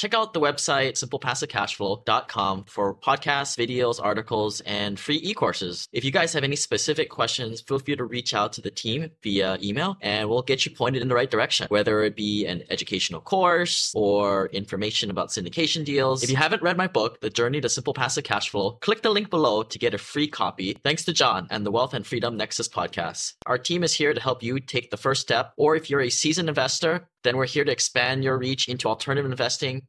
Check out the website, simplepassivecashflow.com, for podcasts, videos, articles, and free e-courses. If you guys have any specific questions, feel free to reach out to the team via email, and we'll get you pointed in the right direction, whether it be an educational course or information about syndication deals. If you haven't read my book, The Journey to Simple Passive Cashflow, click the link below to get a free copy. Thanks to John and the Wealth and Freedom Nexus podcast. Our team is here to help you take the first step, or if you're a seasoned investor, then we're here to expand your reach into alternative investing.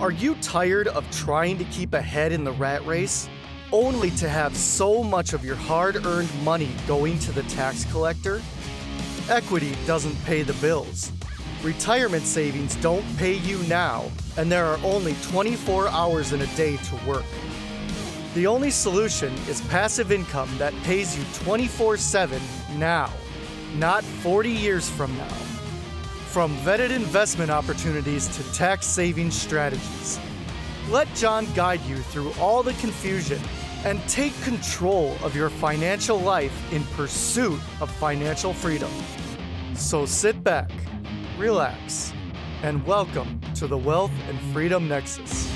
Are you tired of trying to keep ahead in the rat race, only to have so much of your hard-earned money going to the tax collector? Equity doesn't pay the bills. Retirement savings don't pay you now, and there are only 24 hours in a day to work. The only solution is passive income that pays you 24/7 now, not 40 years from now. From vetted investment opportunities to tax saving strategies. Let John guide you through all the confusion and take control of your financial life in pursuit of financial freedom. So sit back, relax, and welcome to the Wealth and Freedom Nexus.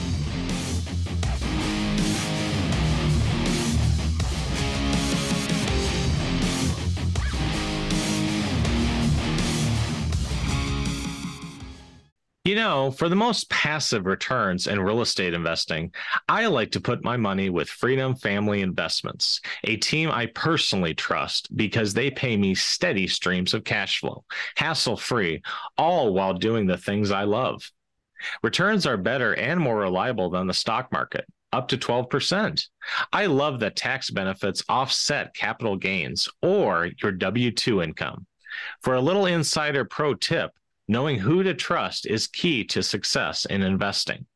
You know, for the most passive returns in real estate investing, I like to put my money with Freedom Family Investments, a team I personally trust because they pay me steady streams of cash flow, hassle-free, all while doing the things I love. Returns are better and more reliable than the stock market, up to 12%. I love that tax benefits offset capital gains or your W-2 income. For a little insider pro tip, knowing who to trust is key to success in investing.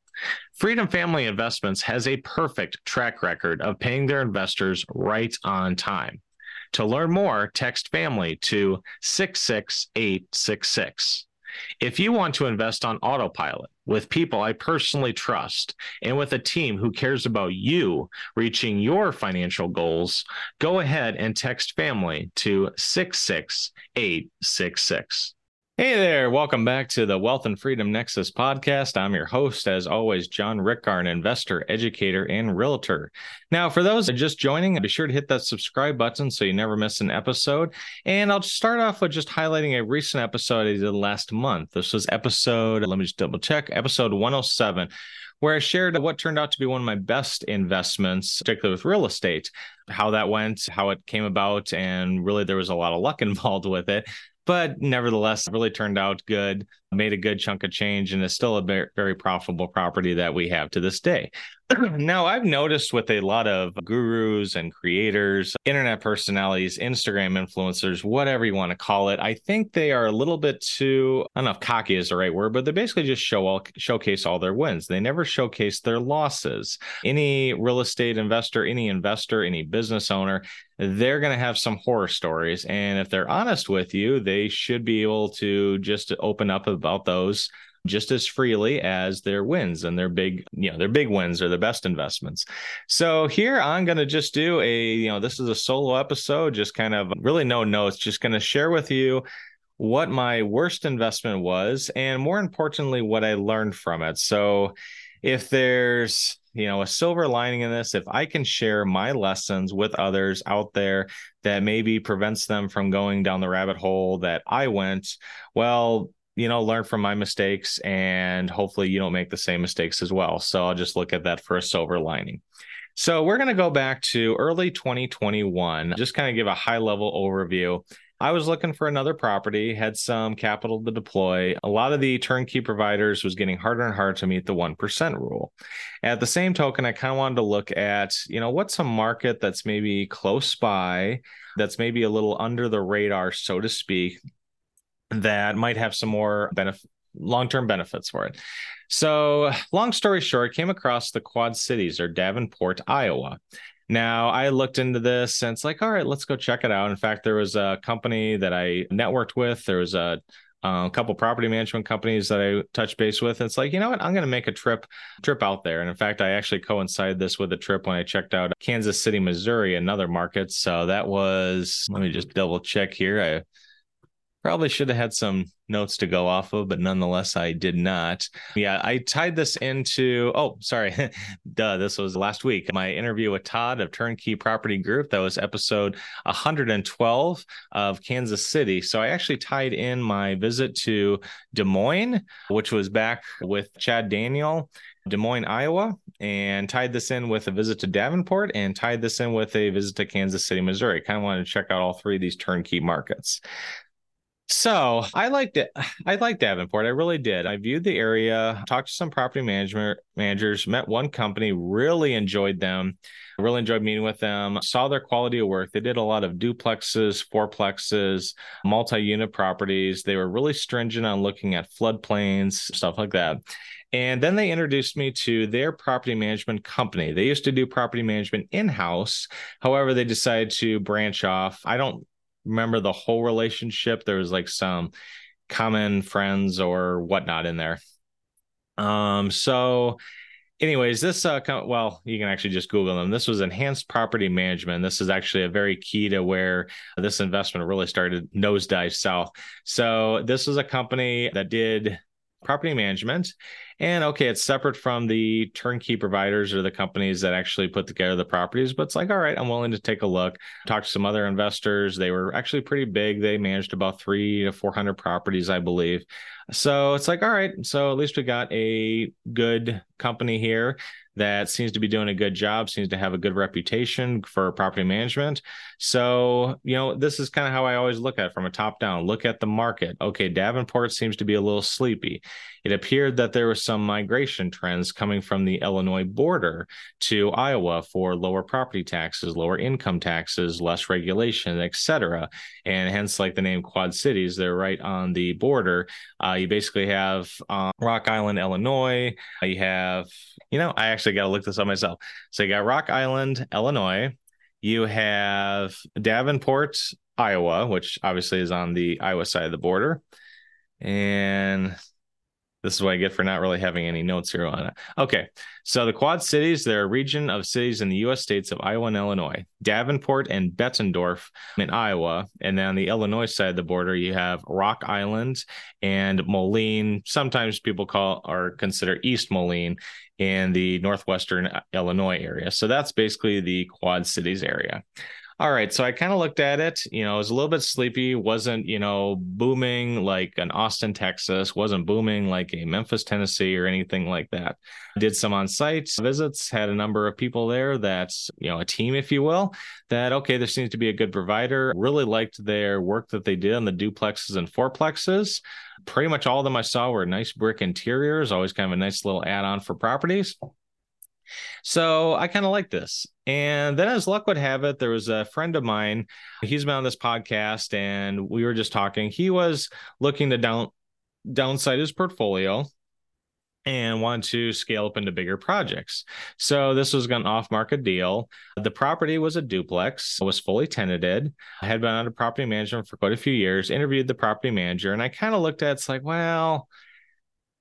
Freedom Family Investments has a perfect track record of paying their investors right on time. To learn more, text FAMILY to 66866. If you want to invest on autopilot with people I personally trust and with a team who cares about you reaching your financial goals, go ahead and text FAMILY to 66866. Hey there, welcome back to the Wealth and Freedom Nexus podcast. I'm your host, as always, John Rickard, an investor, educator, and realtor. Now, for those that are just joining, be sure to hit that subscribe button so you never miss an episode. And I'll start off with just highlighting a recent episode I did last month. This was episode 107, where I shared what turned out to be one of my best investments, particularly with real estate, how that went, how it came about, and really there was a lot of luck involved with it. But nevertheless, it really turned out good, made a good chunk of change, and is still a very profitable property that we have to this day. Now, I've noticed with a lot of gurus and creators, internet personalities, Instagram influencers, whatever you want to call it, I think they are a little bit too, I don't know if cocky is the right word, but they basically just showcase all their wins. They never showcase their losses. Any real estate investor, any business owner, they're going to have some horror stories. And if they're honest with you, they should be able to just open up about those just as freely as their wins and their big wins are the best investments. So here I'm going to just do this is a solo episode, just kind of really no notes, just going to share with you what my worst investment was and more importantly, what I learned from it. So if there's a silver lining in this, if I can share my lessons with others out there that maybe prevents them from going down the rabbit hole that I went, well, learn from my mistakes and hopefully you don't make the same mistakes as well. So I'll just look at that for a silver lining. So we're going to go back to early 2021, just kind of give a high level overview. I was looking for another property, had some capital to deploy. A lot of the turnkey providers was getting harder and harder to meet the 1% rule. At the same token, I kind of wanted to look at, what's a market that's maybe close by, that's maybe a little under the radar, so to speak, that might have some more long-term benefits for it. So long story short, came across the Quad Cities or Davenport, Iowa. Now, I looked into this and it's like, all right, let's go check it out. In fact, there was a company that I networked with. There was a couple property management companies that I touched base with. And it's like, you know what? I'm going to make a trip out there. And in fact, I actually coincided this with a trip when I checked out Kansas City, Missouri, another market. So that was, let me just double check here. Probably should have had some notes to go off of, but nonetheless, I did not. Yeah, I tied this into, this was last week, my interview with Todd of Turnkey Property Group. That was episode 112 of Kansas City. So I actually tied in my visit to Des Moines, which was back with Chad Daniel, Des Moines, Iowa, and tied this in with a visit to Davenport and tied this in with a visit to Kansas City, Missouri. Kind of wanted to check out all three of these turnkey markets. So I liked it. I liked Davenport. I really did. I viewed the area, talked to some property managers, met one company, really enjoyed them, really enjoyed meeting with them, saw their quality of work. They did a lot of duplexes, fourplexes, multi-unit properties. They were really stringent on looking at floodplains, stuff like that. And then they introduced me to their property management company. They used to do property management in-house. However, they decided to branch off. I don't remember the whole relationship. There was like some common friends or whatnot in there. So anyways, this, you can actually just Google them. This was Enhanced Property Management. This is actually a very key to where this investment really started nosedive south. So this was a company that did property management. And okay, it's separate from the turnkey providers or the companies that actually put together the properties, but it's like, all right, I'm willing to take a look, talk to some other investors. They were actually pretty big. They managed about 300 to 400 properties, I believe. So it's like, all right, so at least we got a good company here that seems to be doing a good job, seems to have a good reputation for property management. So, this is kind of how I always look at it from a top down, look at the market. Okay, Davenport seems to be a little sleepy. It appeared that there was some migration trends coming from the Illinois border to Iowa for lower property taxes, lower income taxes, less regulation, et cetera. And hence, like the name Quad Cities, they're right on the border. You basically have Rock Island, Illinois. You have, I actually got to look this up myself. So you got Rock Island, Illinois. You have Davenport, Iowa, which obviously is on the Iowa side of the border. And this is what I get for not really having any notes here on it. Okay, so the Quad Cities, they're a region of cities in the U.S. states of Iowa and Illinois, Davenport and Bettendorf in Iowa. And then on the Illinois side of the border, you have Rock Island and Moline. Sometimes people call or consider East Moline in the northwestern Illinois area. So that's basically the Quad Cities area. All right, so I kind of looked at it, it was a little bit sleepy, wasn't, booming like an Austin, Texas, wasn't booming like a Memphis, Tennessee or anything like that. Did some on-site visits, had a number of people there that's, a team, if you will, that, okay, there seems to be a good provider. Really liked their work that they did on the duplexes and fourplexes. Pretty much all of them I saw were nice brick interiors, always kind of a nice little add-on for properties. So I kind of like this. And then as luck would have it, there was a friend of mine, he's been on this podcast and we were just talking. He was looking to downside his portfolio and wanted to scale up into bigger projects. So this was an off-market deal. The property was a duplex, was fully tenanted. I had been under property management for quite a few years, interviewed the property manager, and I kind of looked at it, it's like, well,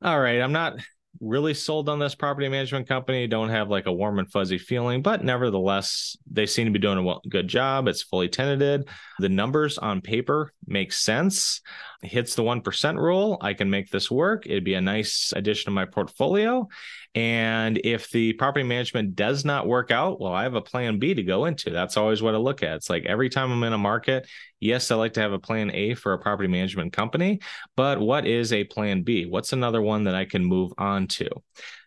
all right, I'm not really sold on this property management company, don't have like a warm and fuzzy feeling, but nevertheless, they seem to be doing a good job. It's fully tenanted. The numbers on paper make sense. It hits the 1% rule. I can make this work. It'd be a nice addition to my portfolio. And if the property management does not work out, well, I have a plan B to go into. That's always what I look at. It's like every time I'm in a market, yes, I like to have a plan A for a property management company, but what is a plan B? What's another one that I can move on to?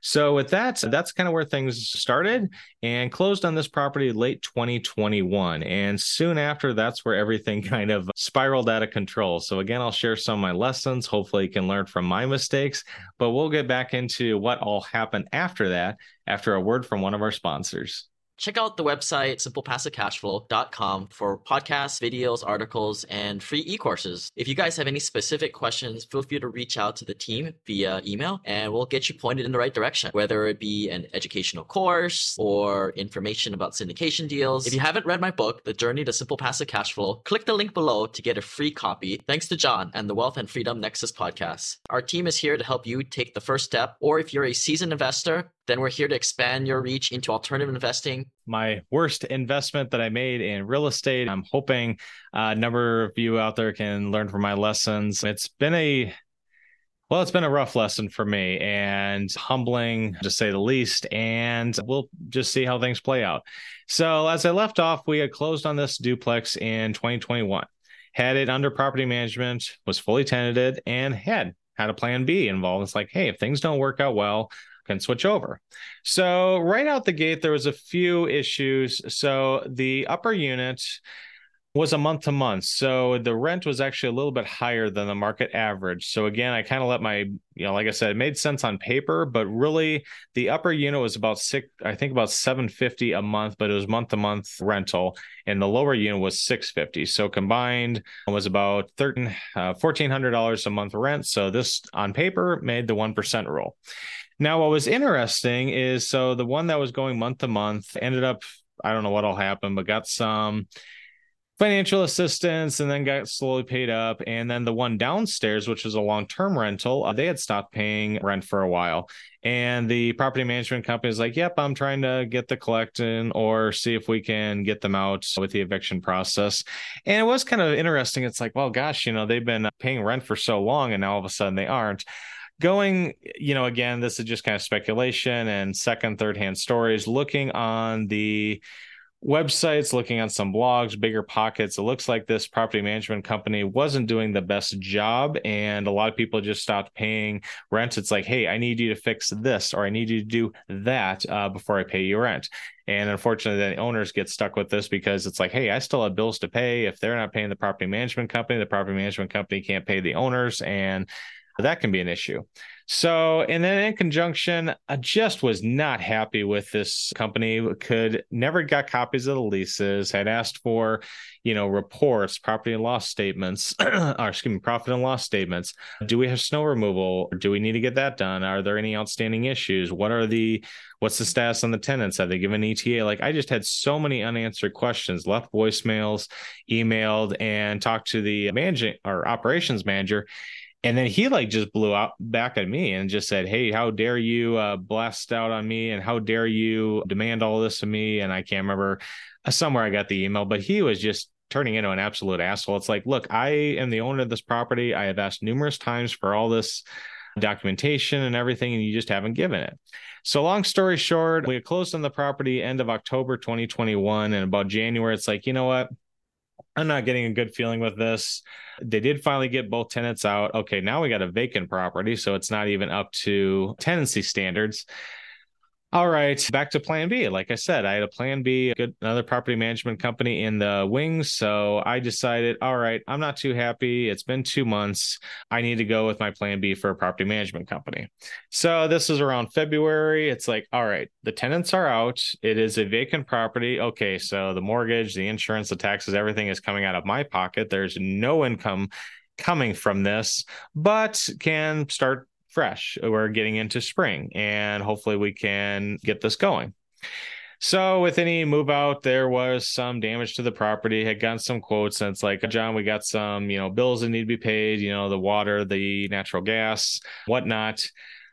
So with that, that's kind of where things started and closed on this property late 2021. And soon after, that's where everything kind of spiraled out of control. So again, I'll share some of my lessons. Hopefully you can learn from my mistakes, but we'll get back into what all happened after that, after a word from one of our sponsors. Check out the website, simplepassivecashflow.com, for podcasts, videos, articles, and free e-courses. If you guys have any specific questions, feel free to reach out to the team via email, and we'll get you pointed in the right direction, whether it be an educational course or information about syndication deals. If you haven't read my book, The Journey to Simple Passive Cashflow, click the link below to get a free copy. Thanks to John and the Wealth and Freedom Nexus podcast. Our team is here to help you take the first step, or if you're a seasoned investor, Then we're here to expand your reach into alternative investing. My worst investment that I made in real estate. I'm hoping a number of you out there can learn from my lessons. It's been a rough lesson for me and humbling, to say the least, and we'll just see how things play out. So as I left off, we had closed on this duplex in 2021, had it under property management, was fully tenanted, and had a plan B involved. It's like, hey, if things don't work out well, I can switch over. So right out the gate, there was a few issues. So the upper unit was a month to month. So the rent was actually a little bit higher than the market average. So again, I kind of let my, like I said, it made sense on paper, but really the upper unit was about $750 a month, but it was month to month rental. And the lower unit was $650. So combined was about $1,400 a month rent. So this on paper made the 1% rule. Now, what was interesting is, so the one that was going month to month ended up, I don't know what'll happen, but got some financial assistance and then got slowly paid up. And then the one downstairs, which was a long-term rental, they had stopped paying rent for a while. And the property management company is like, yep, I'm trying to get the collection or see if we can get them out with the eviction process. And it was kind of interesting. It's like, well, gosh, they've been paying rent for so long and now all of a sudden they aren't. Going, again, this is just kind of speculation and second, third hand stories, looking on the websites, looking on some blogs, bigger pockets. It looks like this property management company wasn't doing the best job. And a lot of people just stopped paying rent. It's like, hey, I need you to fix this, or I need you to do that before I pay you rent. And unfortunately, the owners get stuck with this because it's like, hey, I still have bills to pay. If they're not paying the property management company can't pay the owners. And that can be an issue. So, and then in conjunction, I just was not happy with this company. Never got copies of the leases, had asked for, reports, profit and loss statements. Do we have snow removal? Do we need to get that done? Are there any outstanding issues? What's the status on the tenants? Have they given ETA? I just had so many unanswered questions, left voicemails, emailed, and talked to the operations manager. And then he just blew out back at me and just said, hey, how dare you blast out on me and how dare you demand all this of me? And I can't remember somewhere I got the email, but he was just turning into an absolute asshole. It's like, look, I am the owner of this property. I have asked numerous times for all this documentation and everything, and you just haven't given it. So long story short, we closed on the property end of October 2021. And about January, it's like, you know what? I'm not getting a good feeling with this. They did finally get both tenants out. Okay, now we got a vacant property, so it's not even up to tenancy standards. All right, back to plan B. Like I said, I had a plan B, another property management company in the wings. So I decided, all right, I'm not too happy. It's been 2 months. I need to go with my plan B for a property management company. So this is around February. It's like, all right, the tenants are out. It is a vacant property. Okay, so the mortgage, the insurance, the taxes, everything is coming out of my pocket. There's no income coming from this, but can start fresh. We're getting into spring and hopefully we can get this going. So with any move out, there was some damage to the property, had gotten some quotes. And it's like, John, we got some, bills that need to be paid, the water, the natural gas, whatnot.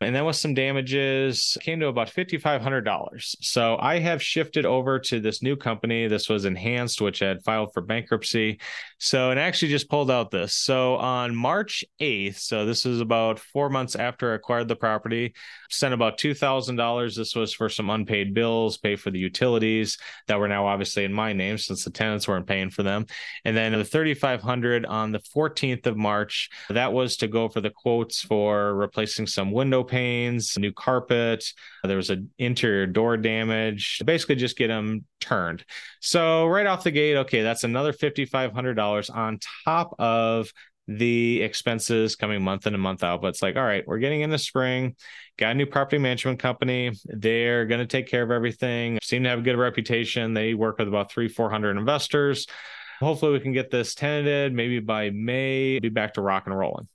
And then with some damages, came to about $5,500. So I have shifted over to this new company. This was Enhanced, which had filed for bankruptcy. So, and actually just pulled out this. So on March 8th, so this is about 4 months after I acquired the property, sent about $2,000. This was for some unpaid bills, pay for the utilities that were now obviously in my name since the tenants weren't paying for them. And then the $3,500 on the 14th of March, that was to go for the quotes for replacing some window panes, new carpet. There was an interior door damage, basically just get them turned. So right off the gate, okay, that's another $5,500 on top of the expenses coming month in and month out. But it's like, all right, we're getting into spring, got a new property management company. They're going to take care of everything. Seem to have a good reputation. They work with about 300-400 investors. Hopefully we can get this tenanted. Maybe by May, be back to rock and rolling.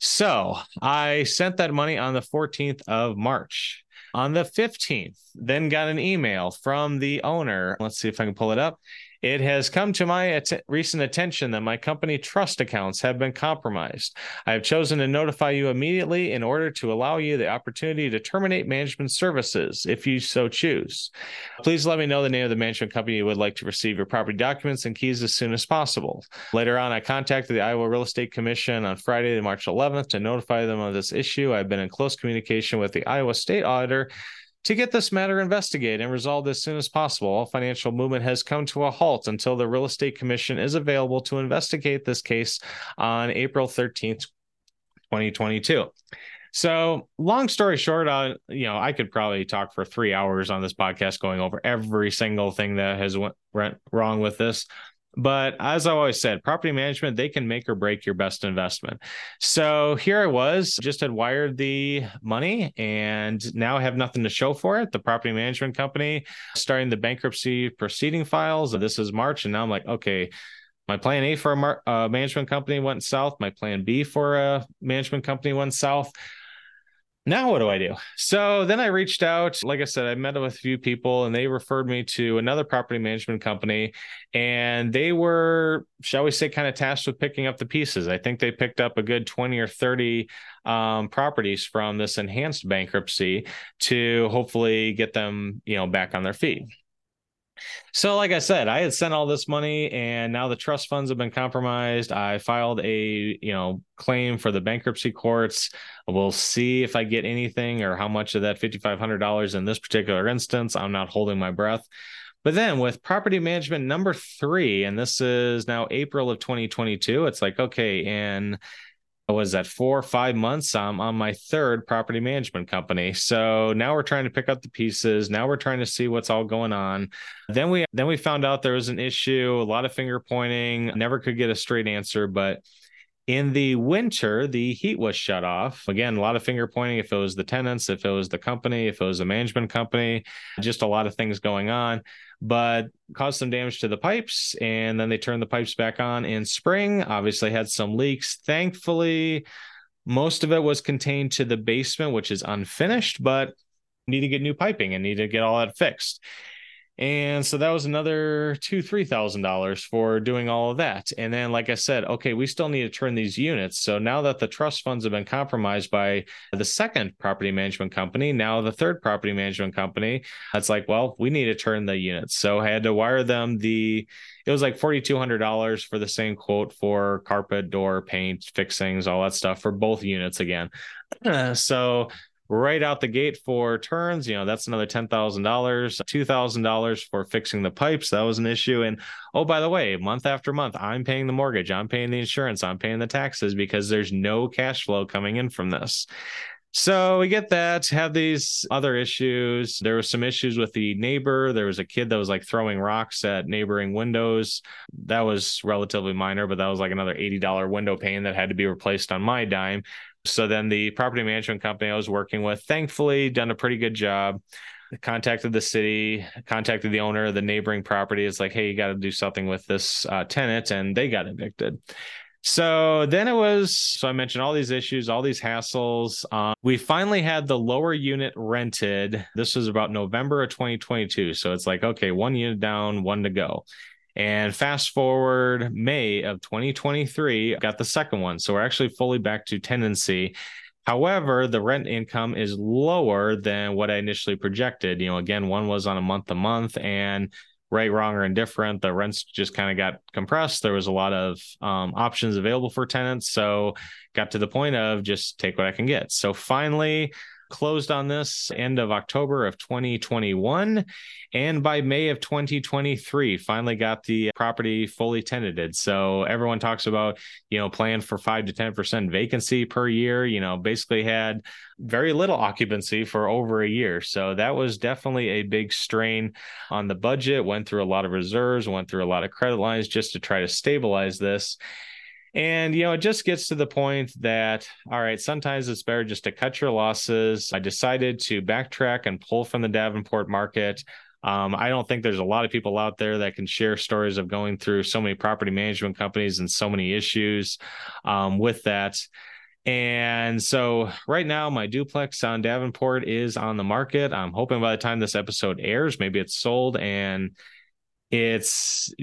So I sent that money on the 14th of March. On the 15th, then got an email from the owner. Let's see if I can pull it up. It has come to my recent attention that my company trust accounts have been compromised. I have chosen to notify you immediately in order to allow you the opportunity to terminate management services if you so choose. Please let me know the name of the management company you would like to receive your property documents and keys as soon as possible. Later on, I contacted the Iowa Real Estate Commission on Friday, March 11th, to notify them of this issue. I've been in close communication with the Iowa State Auditor to get this matter investigated and resolved as soon as possible. All financial movement has come to a halt until the Real Estate Commission is available to investigate this case on April 13th, 2022. So long story short, I could probably talk for 3 hours on this podcast going over every single thing that has went wrong with this. But as I always said, property management, they can make or break your best investment. So here I was, just had wired the money and now I have nothing to show for it. The property management company starting the bankruptcy proceeding files. This is March. And now I'm like, okay, my plan A for a management company went south. My plan B for a management company went south. Now what do I do? So then I reached out. Like I said, I met with a few people and they referred me to another property management company and they were, shall we say, kind of tasked with picking up the pieces. I think they picked up a good 20 or 30 properties from this enhanced bankruptcy to hopefully get them, back on their feet. So like I said, I had sent all this money and now the trust funds have been compromised. I filed a, claim for the bankruptcy courts. We'll see if I get anything or how much of that $5,500 in this particular instance. I'm not holding my breath. But then with property management number 3, and this is now April of 2022, it's like, okay, in 4 or 5 months, I'm on my third property management company. So now we're trying to pick up the pieces. Now we're trying to see what's all going on. Then we found out there was an issue, a lot of finger pointing, never could get a straight answer. But in the winter, the heat was shut off. Again, a lot of finger pointing, if it was the tenants, if it was the company, if it was the management company, just a lot of things going on. But caused some damage to the pipes. And then they turned the pipes back on in spring, obviously had some leaks. Thankfully, most of it was contained to the basement, which is unfinished, but need to get new piping and need to get all that fixed. And so that was another $2,000, $3,000 for doing all of that. And then, like I said, okay, we still need to turn these units. So now that the trust funds have been compromised by the second property management company, now the third property management company, it's like, well, we need to turn the units. So I had to wire them it was like $4,200 for the same quote for carpet, door, paint, fixings, all that stuff for both units again. So right out the gate for turns, that's another $10,000, $2,000 for fixing the pipes. That was an issue. And oh, by the way, month after month, I'm paying the mortgage, I'm paying the insurance, I'm paying the taxes because there's no cash flow coming in from this. So we get that, have these other issues. There were some issues with the neighbor. There was a kid that was like throwing rocks at neighboring windows. That was relatively minor, but that was like another $80 window pane that had to be replaced on my dime. So then the property management company I was working with, thankfully, done a pretty good job. Contacted the city, contacted the owner of the neighboring property. It's like, hey, you got to do something with this tenant, and they got evicted. So then I mentioned all these issues, all these hassles. We finally had the lower unit rented. This was about November of 2022. So it's like, okay, one unit down, one to go. And fast forward May of 2023, got the second one. So we're actually fully back to tenancy. However, the rent income is lower than what I initially projected. Again, one was on a month to month and right, wrong, or indifferent. The rents just kind of got compressed. There was a lot of options available for tenants. So got to the point of just take what I can get. So finally closed on this end of October of 2021. And by May of 2023, finally got the property fully tenanted. So everyone talks about, plan for 5 to 10% vacancy per year, basically had very little occupancy for over a year. So that was definitely a big strain on the budget, went through a lot of reserves, went through a lot of credit lines just to try to stabilize this. And, it just gets to the point that, all right, sometimes it's better just to cut your losses. I decided to backtrack and pull from the Davenport market. I don't think there's a lot of people out there that can share stories of going through so many property management companies and so many issues with that. And so right now, my duplex on Davenport is on the market. I'm hoping by the time this episode airs, maybe it's sold and It's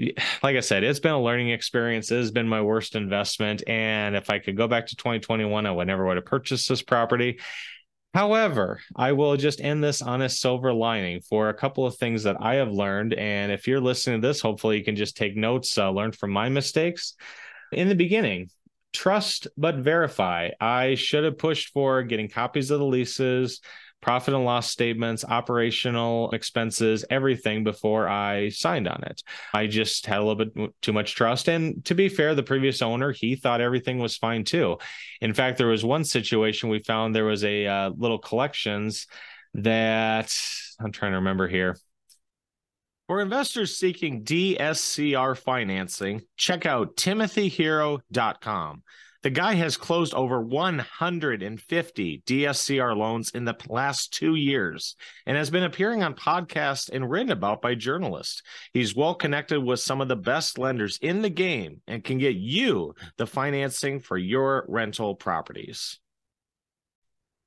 like I said, it's been a learning experience. It has been my worst investment. And if I could go back to 2021, I would never would have purchased this property. However, I will just end this on a silver lining for a couple of things that I have learned. And if you're listening to this, hopefully you can just take notes, learn from my mistakes. In the beginning, trust but verify. I should have pushed for getting copies of the leases, profit and loss statements, operational expenses, everything before I signed on it. I just had a little bit too much trust. And to be fair, the previous owner, he thought everything was fine too. In fact, there was one situation we found there was a little collections that I'm trying to remember here. For investors seeking DSCR financing, check out TimothyHero.com. The guy has closed over 150 DSCR loans in the last 2 years and has been appearing on podcasts and written about by journalists. He's well connected with some of the best lenders in the game and can get you the financing for your rental properties.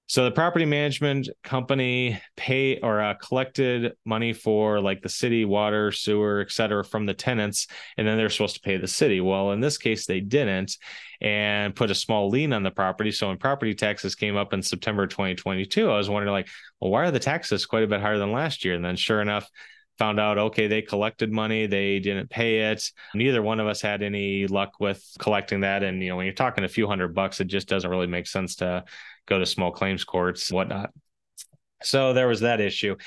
So the property management company collected money for like the city, water, sewer, et cetera, from the tenants, and then they're supposed to pay the city. Well, in this case, they didn't and put a small lien on the property. So when property taxes came up in September 2022, I was wondering like, well, why are the taxes quite a bit higher than last year? And then sure enough, found out, okay, they collected money, they didn't pay it. Neither one of us had any luck with collecting that. And, you know, when you're talking a few $100s, it just doesn't really make sense to go to small claims courts, whatnot. So there was that issue.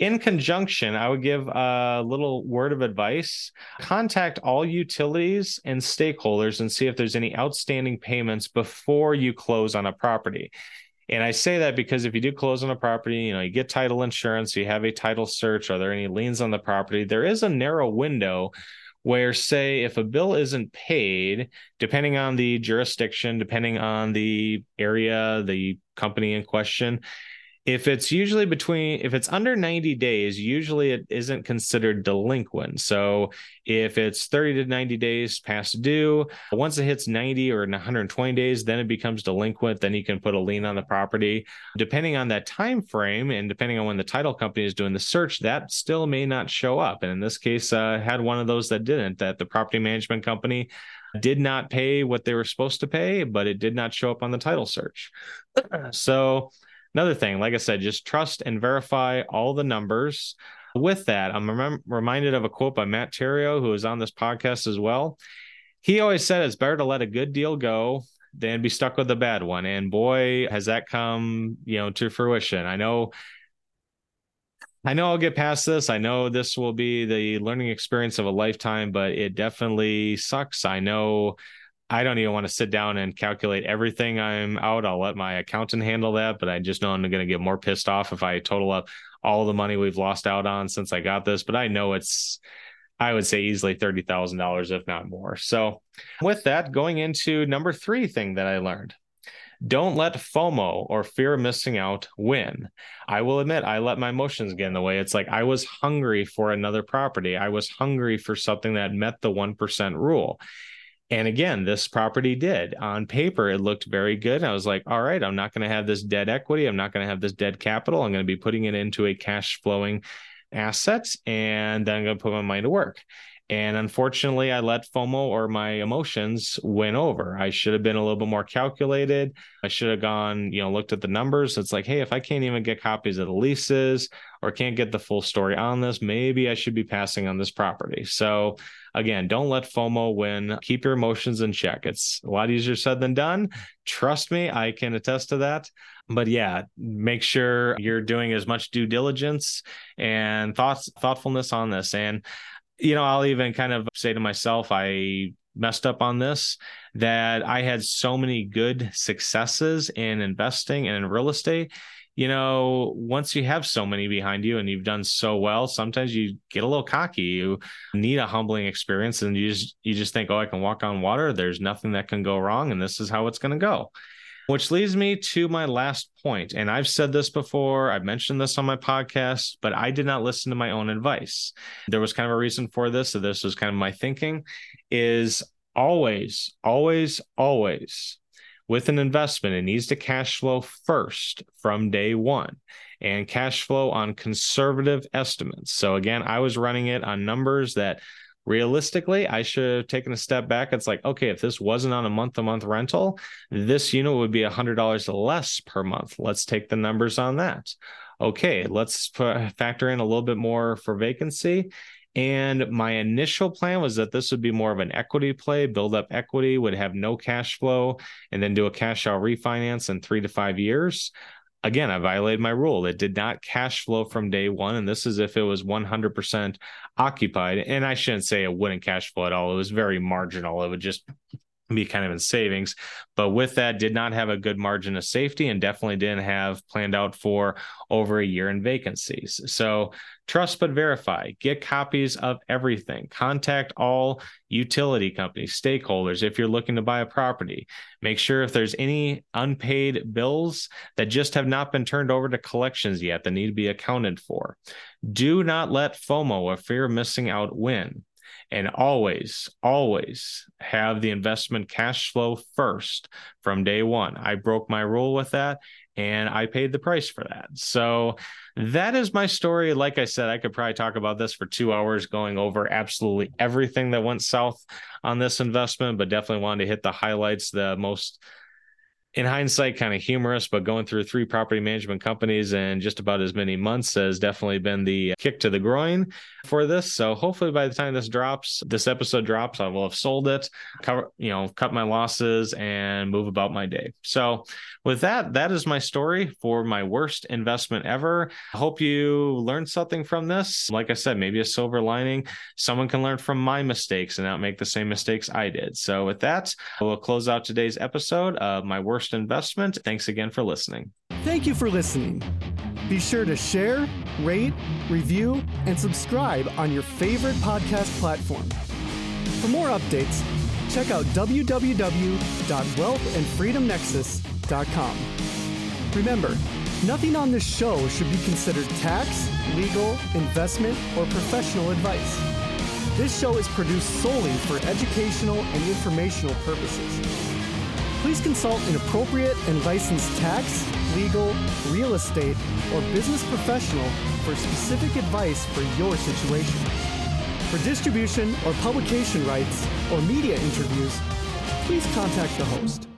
In conjunction, I would give a little word of advice. Contact all utilities and stakeholders and see if there's any outstanding payments before you close on a property. And I say that because if you do close on a property, you know, you get title insurance, you have a title search, are there any liens on the property? There is a narrow window where, say, if a bill isn't paid, depending on the jurisdiction, depending on the area, the company in question, if it's under 90 days, usually it isn't considered delinquent. So if it's 30 to 90 days past due, once it hits 90 or 120 days, then it becomes delinquent. Then you can put a lien on the property. Depending on that time frame and depending on when the title company is doing the search, that still may not show up. And in this case, I had one of those that didn't, that the property management company did not pay what they were supposed to pay, but it did not show up on the title search. So another thing, like I said, just trust and verify all the numbers. With that, I'm reminded of a quote by Matt Terrio, who is on this podcast as well. He always said it's better to let a good deal go than be stuck with a bad one. And boy, has that come, you know, to fruition. I know I'll get past this. I know this will be the learning experience of a lifetime, but it definitely sucks. I know I don't even want to sit down and calculate everything I'm out. I'll let my accountant handle that, but I just know I'm going to get more pissed off if I total up all the money we've lost out on since I got this. But I know it's, I would say easily $30,000, if not more. So with that, going into number 3 thing that I learned. Don't let FOMO or fear of missing out win. I will admit, I let my emotions get in the way. It's like I was hungry for another property. I was hungry for something that met the 1% rule. And again, this property did. On paper, it looked very good. I was like, all right, I'm not going to have this dead equity. I'm not going to have this dead capital. I'm going to be putting it into a cash flowing asset, and then I'm going to put my money to work. And unfortunately, I let FOMO or my emotions win over. I should have been a little bit more calculated. I should have gone, you know, looked at the numbers. It's like, hey, if I can't even get copies of the leases or can't get the full story on this, maybe I should be passing on this property. So again, don't let FOMO win. Keep your emotions in check. It's a lot easier said than done. Trust me, I can attest to that. But yeah, make sure you're doing as much due diligence and thoughtfulness on this. And you know, I'll even kind of say to myself, I messed up on this, that I had so many good successes in investing and in real estate. You know, once you have so many behind you and you've done so well, sometimes you get a little cocky. You need a humbling experience and you just think, oh, I can walk on water. There's nothing that can go wrong. And this is how it's going to go. Which leads me to my last point. And I've said this before, I've mentioned this on my podcast, but I did not listen to my own advice. There was kind of a reason for this. So this was kind of my thinking is always, always, always with an investment, it needs to cash flow first from day one, and cash flow on conservative estimates. So again, I was running it on numbers that realistically, I should have taken a step back. It's like, okay, if this wasn't on a month-to-month rental, this unit would be $100 less per month. Let's take the numbers on that. Okay, let's factor in a little bit more for vacancy. And my initial plan was that this would be more of an equity play, build up equity, would have no cash flow, and then do a cash out refinance in 3 to 5 years. Again, I violated my rule. It did not cash flow from day one. And this is if it was 100% occupied. And I shouldn't say it wouldn't cash flow at all. It was very marginal. It would just be kind of in savings. But with that, did not have a good margin of safety and definitely didn't have planned out for over a year in vacancies. So trust but verify. Get copies of everything. Contact all utility companies, stakeholders, if you're looking to buy a property. Make sure if there's any unpaid bills that just have not been turned over to collections yet that need to be accounted for. Do not let FOMO, a fear of missing out, win. And always, always have the investment cash flow first from day one. I broke my rule with that, and I paid the price for that. So that is my story. Like I said, I could probably talk about this for 2 hours going over absolutely everything that went south on this investment, but definitely wanted to hit the highlights, the most, in hindsight, kind of humorous, but going through 3 property management companies in just about as many months has definitely been the kick to the groin for this. So hopefully by the time this episode drops, I will have sold it, cut my losses, and move about my day. So with that, that is my story for my worst investment ever. I hope you learned something from this. Like I said, maybe a silver lining. Someone can learn from my mistakes and not make the same mistakes I did. So with that, we'll close out today's episode of my worst investment. Thanks again for listening. Thank you for listening. Be sure to share, rate, review, and subscribe on your favorite podcast platform. For more updates, check out www.wealthandfreedomnexus.com. Remember, nothing on this show should be considered tax, legal, investment, or professional advice. This show is produced solely for educational and informational purposes. Please consult an appropriate and licensed tax, legal, real estate, or business professional for specific advice for your situation. For distribution or publication rights or media interviews, please contact the host.